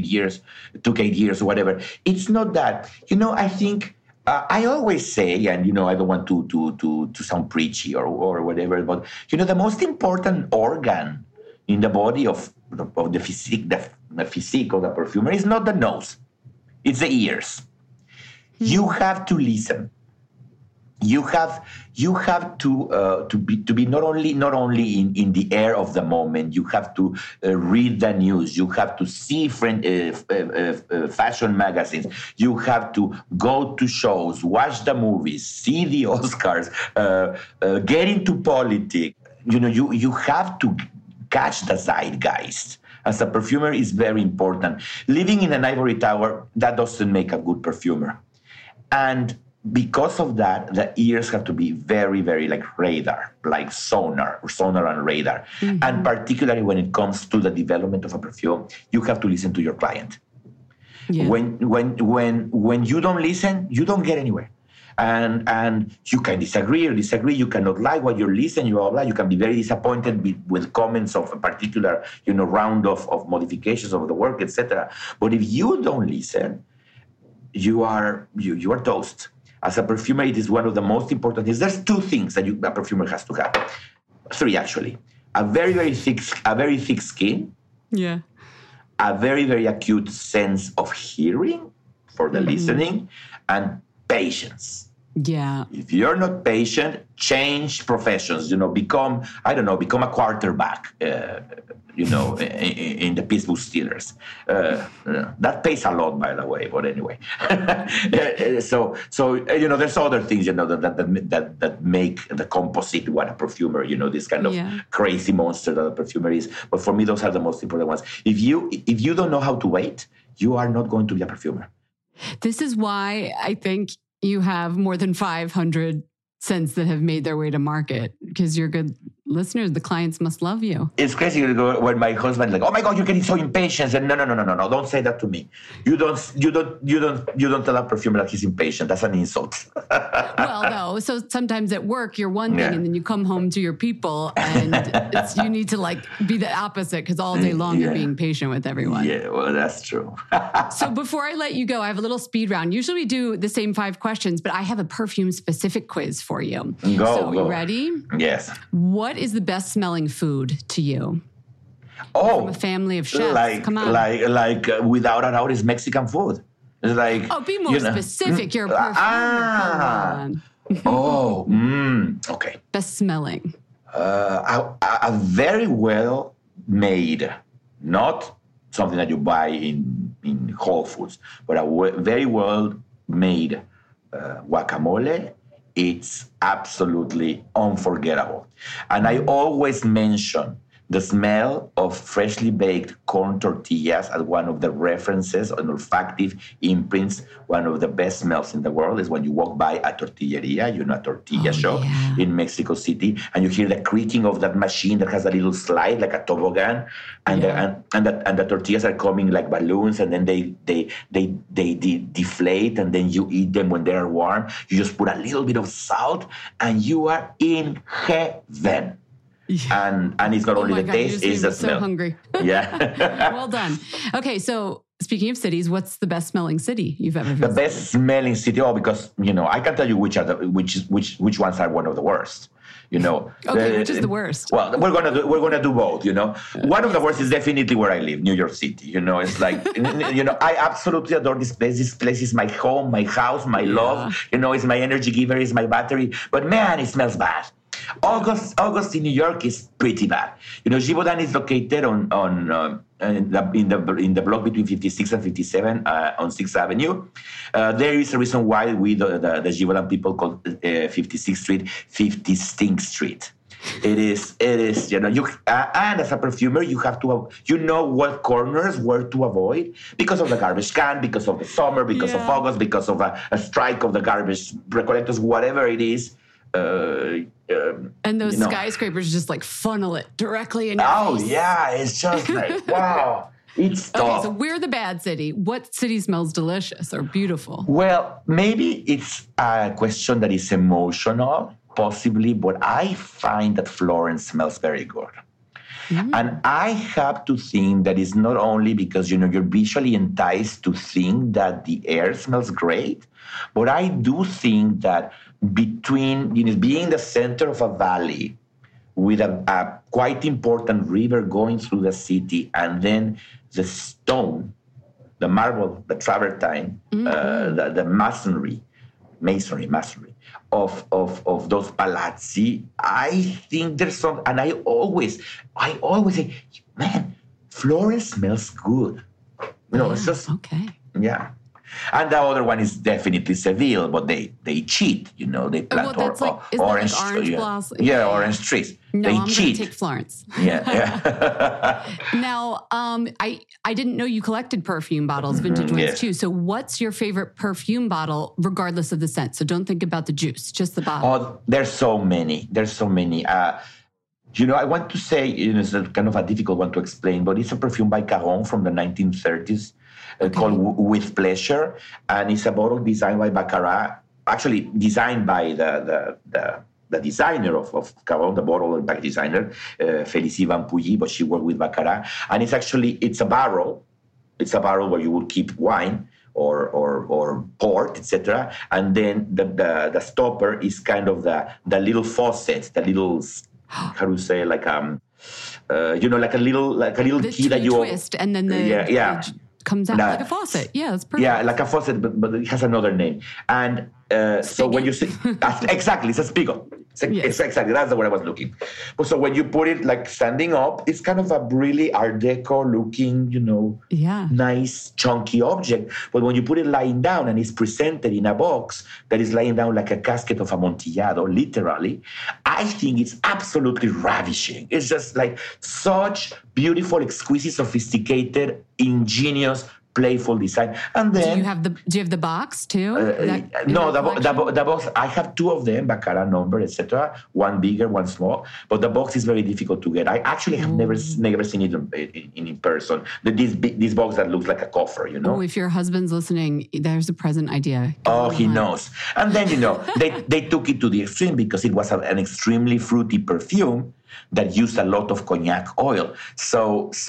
eight years or whatever. It's not that. You know, I think I always say, and, you know, I don't want to sound preachy or whatever, but, you know, the most important organ in the body of the physique of the perfumer is not the nose. It's the ears. You have to listen. You have to be not only in the air of the moment. You have to read the news. You have to see fashion magazines. You have to go to shows, watch the movies, see the Oscars, get into politics. You know, you have to catch the zeitgeist. As a perfumer, is very important. Living in an ivory tower, that doesn't make a good perfumer. And because of that, the ears have to be very, very like radar, like sonar and radar. Mm-hmm. And particularly when it comes to the development of a perfume, you have to listen to your client. Yeah. When you don't listen, you don't get anywhere. And you can disagree. You cannot like what you're listening. You can be very disappointed with comments of a particular, round of modifications of the work, etc. But if you don't listen, you are toast. As a perfumer, it is one of the most important things. There's two things that a perfumer has to have. Three, actually. A very thick skin. Yeah. A very, very acute sense of hearing for the listening, and patience. Yeah. If you're not patient, change professions, become a quarterback, in the Pittsburgh Steelers. That pays a lot, by the way, but anyway. So, there's other things, that make the composite what a perfumer, this kind of crazy monster that a perfumer is. But for me, those are the most important ones. If you don't know how to wait, you are not going to be a perfumer. This is why I think you have more than 500 scents that have made their way to market, because you're good listeners. The clients must love you. It's crazy when my husband is like, "Oh my God, you're getting so impatient." And no, don't say that to me. You don't tell a perfumer that he's impatient. That's an insult. Well, no. So sometimes at work you're one thing, and then you come home to your people, and you need to be the opposite, because all day long you're being patient with everyone. Yeah, well, that's true. So before I let you go, I have a little speed round. Usually we do the same 5 questions, but I have a perfume specific quiz for you. Go. You ready? Yes. What is the best smelling food to you? Oh, from a family of chefs. Come on. Without a doubt, is Mexican food. It's like, oh, be more specific. You're a perfume. Okay. Best smelling. A very well made, not something that you buy in Whole Foods, but very well made guacamole. It's absolutely unforgettable. And I always mention the smell of freshly baked corn tortillas as one of the references on olfactive imprints. One of the best smells in the world is when you walk by a tortilleria, a tortilla shop in Mexico City, and you hear the creaking of that machine that has a little slide like a toboggan, and the tortillas are coming like balloons, and then they deflate, and then you eat them when they are warm. You just put a little bit of salt, and you are in heaven. Yeah. And it's not only the taste, it's the smell. I'm so hungry. Yeah. Well done. Okay, so speaking of cities, what's the best smelling city you've ever visited? The best smelling city, because I can tell you which ones are one of the worst. Okay, which is the worst? Well, we're gonna do both. One of the worst is definitely where I live, New York City. It's like I absolutely adore this place. This place is my home, my house, my love. It's my energy giver, it's my battery. But man, it smells bad. August in New York is pretty bad. Givaudan is located in the block between 56 and 57 on 6th Avenue. There is a reason why the Givaudan people call 56th Street 50 Stink Street. It is. And as a perfumer, you have to, what corners where to avoid because of the garbage can, because of the summer, because of August, because of a strike of the garbage collectors, whatever it is. And those skyscrapers just funnel it directly in your face. Oh yeah, it's just like, wow, it's tough. Okay, so we're the bad city. What city smells delicious or beautiful? Well, maybe it's a question that is emotional, possibly, but I find that Florence smells very good. Mm-hmm. And I have to think that it's not only because, you're visually enticed to think that the air smells great, but I do think that between being the center of a valley with a quite important river going through the city, and then the stone, the marble, the travertine, the masonry of those palazzi, I think there's some, and I always say, man, Florence smells good. It's just okay. Yeah. And the other one is definitely Seville, but they cheat, you know. They plant orange trees. No, I'm going to take Florence. Yeah. Now, I didn't know you collected perfume bottles, vintage ones too. So what's your favorite perfume bottle, regardless of the scent? So don't think about the juice, just the bottle. Oh, there's so many. There's so many. You know, I want to say, you know, it's a kind of a difficult one to explain, but it's a perfume by Caron from the 1930s called With Pleasure. And it's a bottle designed by Baccarat, actually designed by the designer of Caron, the bottle back designer, Félicie Van Pouilly, but she worked with Baccarat. And it's a barrel. It's a barrel where you would keep wine or port, etc. And then the stopper is kind of the little faucet, the little... How do you say, like a little the key that you twist and then the comes out like a faucet. Yeah, that's perfect. Yeah, like a faucet, but it has another name. And so when you see, exactly, it's a spigot. Exactly, that's the word I was looking. So when you put it like standing up, it's kind of a really Art Deco looking, you know, nice chunky object. But when you put it lying down and it's presented in a box that is lying down like a casket of amontillado, literally, I think it's absolutely ravishing. It's just like such beautiful, exquisite, sophisticated, ingenious, playful design. And then do you have the box too? No, the box. I have two of them, Baccarat number, etc. One bigger, one small. But the box is very difficult to get. I actually have never seen it in person. This box that looks like a coffer, you know. Oh, if your husband's listening, there's a present idea. Oh, he knows. And then, you know, they took it to the extreme because it was an extremely fruity perfume that used a lot of cognac oil. So it's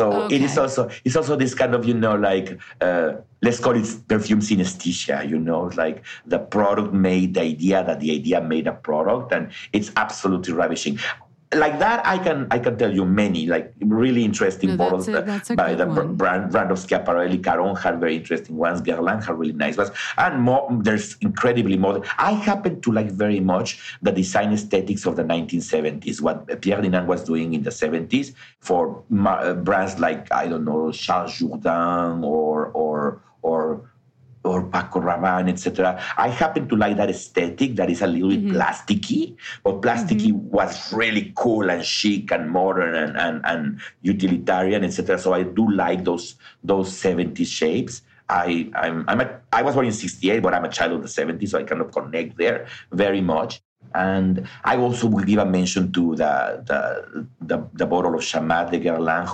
also this kind of, you know, like, let's call it perfume synesthesia, you know, like the product made the idea that the idea made a product, and it's absolutely ravishing. Like that, I can tell you many, like really interesting bottles by the brand of Schiaparelli. Caron had very interesting ones. Guerlain had really nice ones. And there's incredibly modern. I happen to like very much the design aesthetics of the 1970s, what Pierre Ninan was doing in the 70s for brands like, I don't know, Charles Jourdan or Paco Rabanne, etc. I happen to like that aesthetic that is a little bit plasticky, but plasticky was really cool and chic and modern and utilitarian, etc. So I do like those 70s shapes. I was born in 68, but I'm a child of the 70s, so I kind of connect there very much. And I also will give a mention to the bottle of Chamat de Guerlain,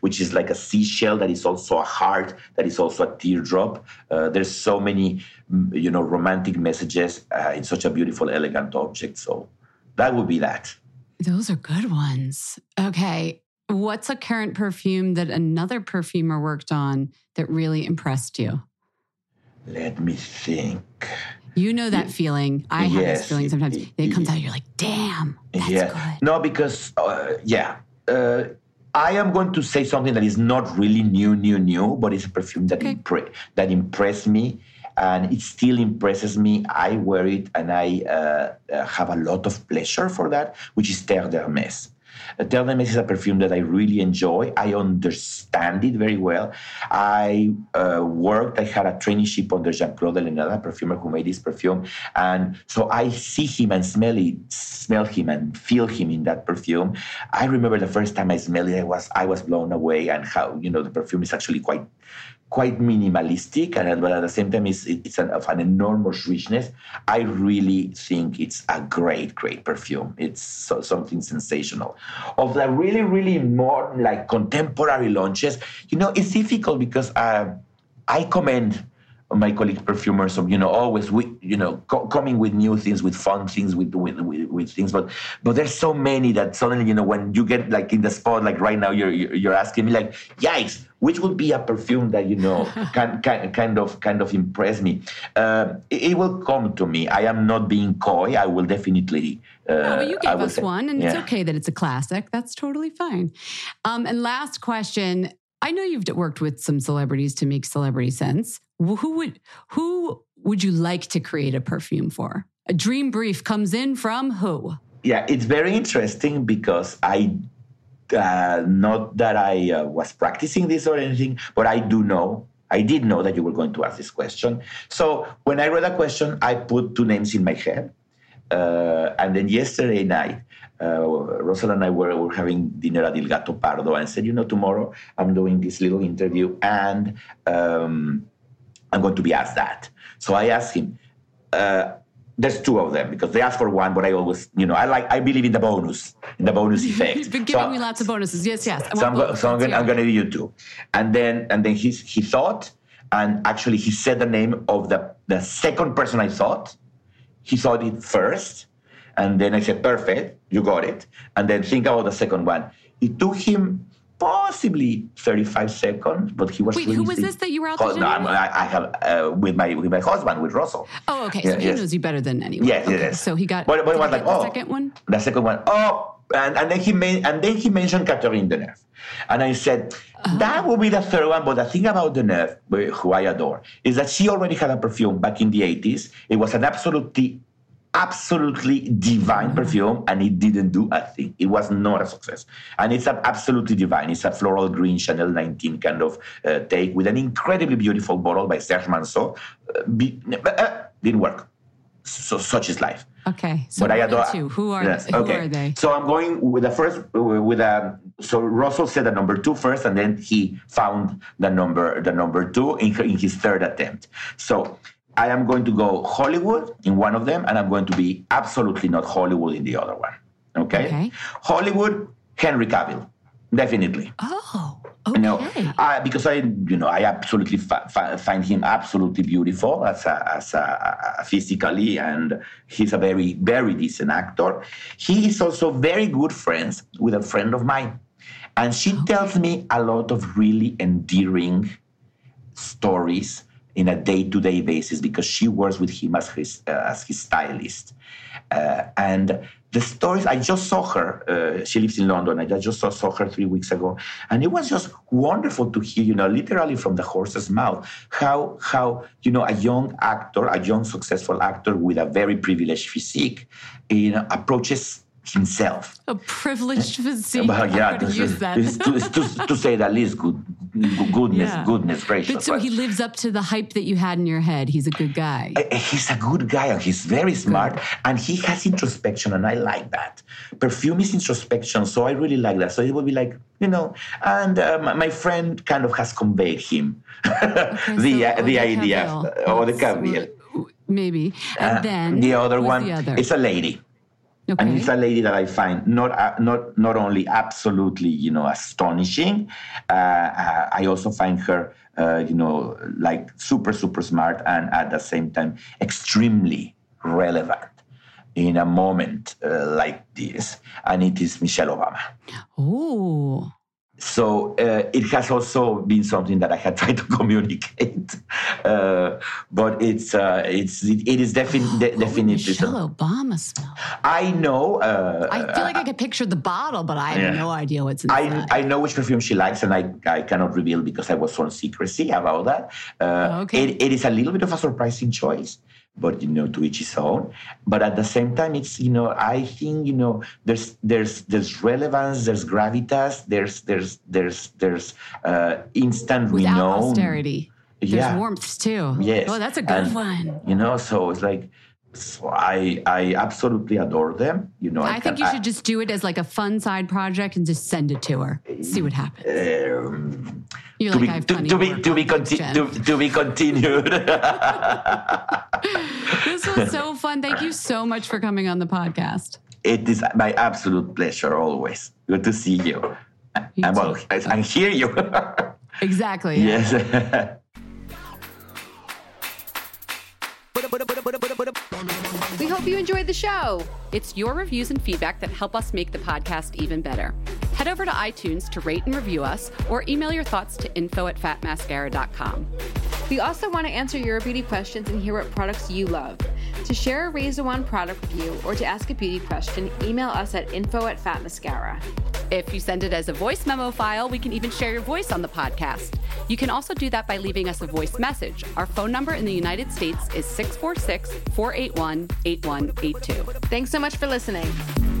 which is like a seashell that is also a heart, that is also a teardrop. There's so many, you know, romantic messages in such a beautiful, elegant object. So that would be that. Those are good ones. Okay. What's a current perfume that another perfumer worked on that really impressed you? Let me think. You know that feeling. I have this feeling sometimes. It comes out, you're like, damn, that's good. No, because, I am going to say something that is not really new, but it's a perfume that that impressed me, and it still impresses me. I wear it, and I have a lot of pleasure for that, which is Terre d'Hermès. Terre d'Hermès is a perfume that I really enjoy. I understand it very well. I had a traineeship under Jean-Claude Delville, a perfumer who made this perfume. And so I see him and smell him and feel him in that perfume. I remember the first time I smelled it, I was blown away, and how, you know, the perfume is actually quite minimalistic, but at the same time, it's of an enormous richness. I really think it's a great perfume. It's something sensational. Of the really, really more like contemporary launches, you know, it's difficult because I commend my colleague perfumers of, you know, always coming with new things, with fun things, with things, but there's so many that suddenly, you know, when you get like in the spot, like right now, you're asking me like, yikes, which would be a perfume that, you know, kind of impress me. It will come to me. I am not being coy. I will definitely. You gave us one, and it's okay that it's a classic. That's totally fine. And last question. I know you've worked with some celebrities to make celebrity scents. Who would you like to create a perfume for? A dream brief comes in from who? Yeah, it's very interesting because I was practicing this or anything, but I do know I did know that you were going to ask this question. So when I read that question, I put two names in my head. And then yesterday night, Rosal and I were having dinner at Il Gato Pardo and said, you know, tomorrow I'm doing this little interview and I'm going to be asked that. So I asked him, there's two of them because they asked for one, but I always, you know, I believe in the bonus, effect. You've been giving me lots of bonuses. Yes. I'm going to do you two. And then he thought, and actually he said the name of the second person I thought. He thought it first. And then I said, perfect, you got it. And then think about the second one. It took him possibly 35 seconds, but he was... Wait, who was this that you were out there? No, I have with my husband, with Russell. Oh, okay. So he knows you better than anyone. Yes. So he got... But was like, the second one? The second one. Oh, and then he mentioned Catherine Deneuve. And I said, that would be the third one. But the thing about Deneuve, who I adore, is that she already had a perfume back in the 80s. It was an absolutely divine perfume, and it didn't do a thing. It was not a success. And it's absolutely divine. It's a floral green Chanel 19 kind of take with an incredibly beautiful bottle by Serge Manso. Didn't work. So such is life. Okay. So but I adore, who are they? So I'm going with the first, so Russell said the number two first, and then he found the number two in his third attempt. So I am going to go Hollywood in one of them, and I'm going to be absolutely not Hollywood in the other one. Okay? Hollywood, Henry Cavill, definitely. Oh, okay. No, because I absolutely find him absolutely beautiful as a physically, and he's a very, very decent actor. He is also very good friends with a friend of mine, and she tells me a lot of really endearing stories in a day-to-day basis because she works with him as his stylist. And the stories, I just saw her, she lives in London, I just saw her 3 weeks ago, and it was just wonderful to hear, literally from the horse's mouth, how a young successful actor with a very privileged physique, approaches himself. A privileged physique. To say the least, goodness gracious. But so he lives up to the hype that you had in your head. He's a good guy. He's a good guy, and he's very smart, and he has introspection, and I like that. Perfume is introspection, so I really like that. So it would be like, and my friend kind of has conveyed him the idea. Or the Gabriel. Maybe. And then the other one is a lady. Okay. And it's a lady that I find not only absolutely, astonishing. I also find her, like super, super smart, and at the same time extremely relevant in a moment like this. And it is Michelle Obama. Oh. So it has also been something that I had tried to communicate, but it is definitely Michelle Obama smell. I know. I feel like I could picture the bottle, but I have no idea what's inside. I know which perfume she likes, and I cannot reveal because I was on secrecy about that. It is a little bit of a surprising choice. But to each his own. But at the same time, it's I think there's relevance, there's gravitas, there's instant renown. Without austerity, there's warmth too. Yes, oh, that's a good one. So it's like. So I absolutely adore them. I think you should just do it as like a fun side project and just send it to her. See what happens. To be continued. This was so fun. Thank you so much for coming on the podcast. It is my absolute pleasure always. Good to see you. And hear you. Exactly. Yes. We hope you enjoyed the show. It's your reviews and feedback that help us make the podcast even better. Head over to iTunes to rate and review us, or email your thoughts to info@fatmascara.com. We also want to answer your beauty questions and hear what products you love. To share a Razor One product review or to ask a beauty question, email us at info@fatmascara. If you send it as a voice memo file, we can even share your voice on the podcast. You can also do that by leaving us a voice message. Our phone number in the United States is 646-481-8182. Thanks so much for listening.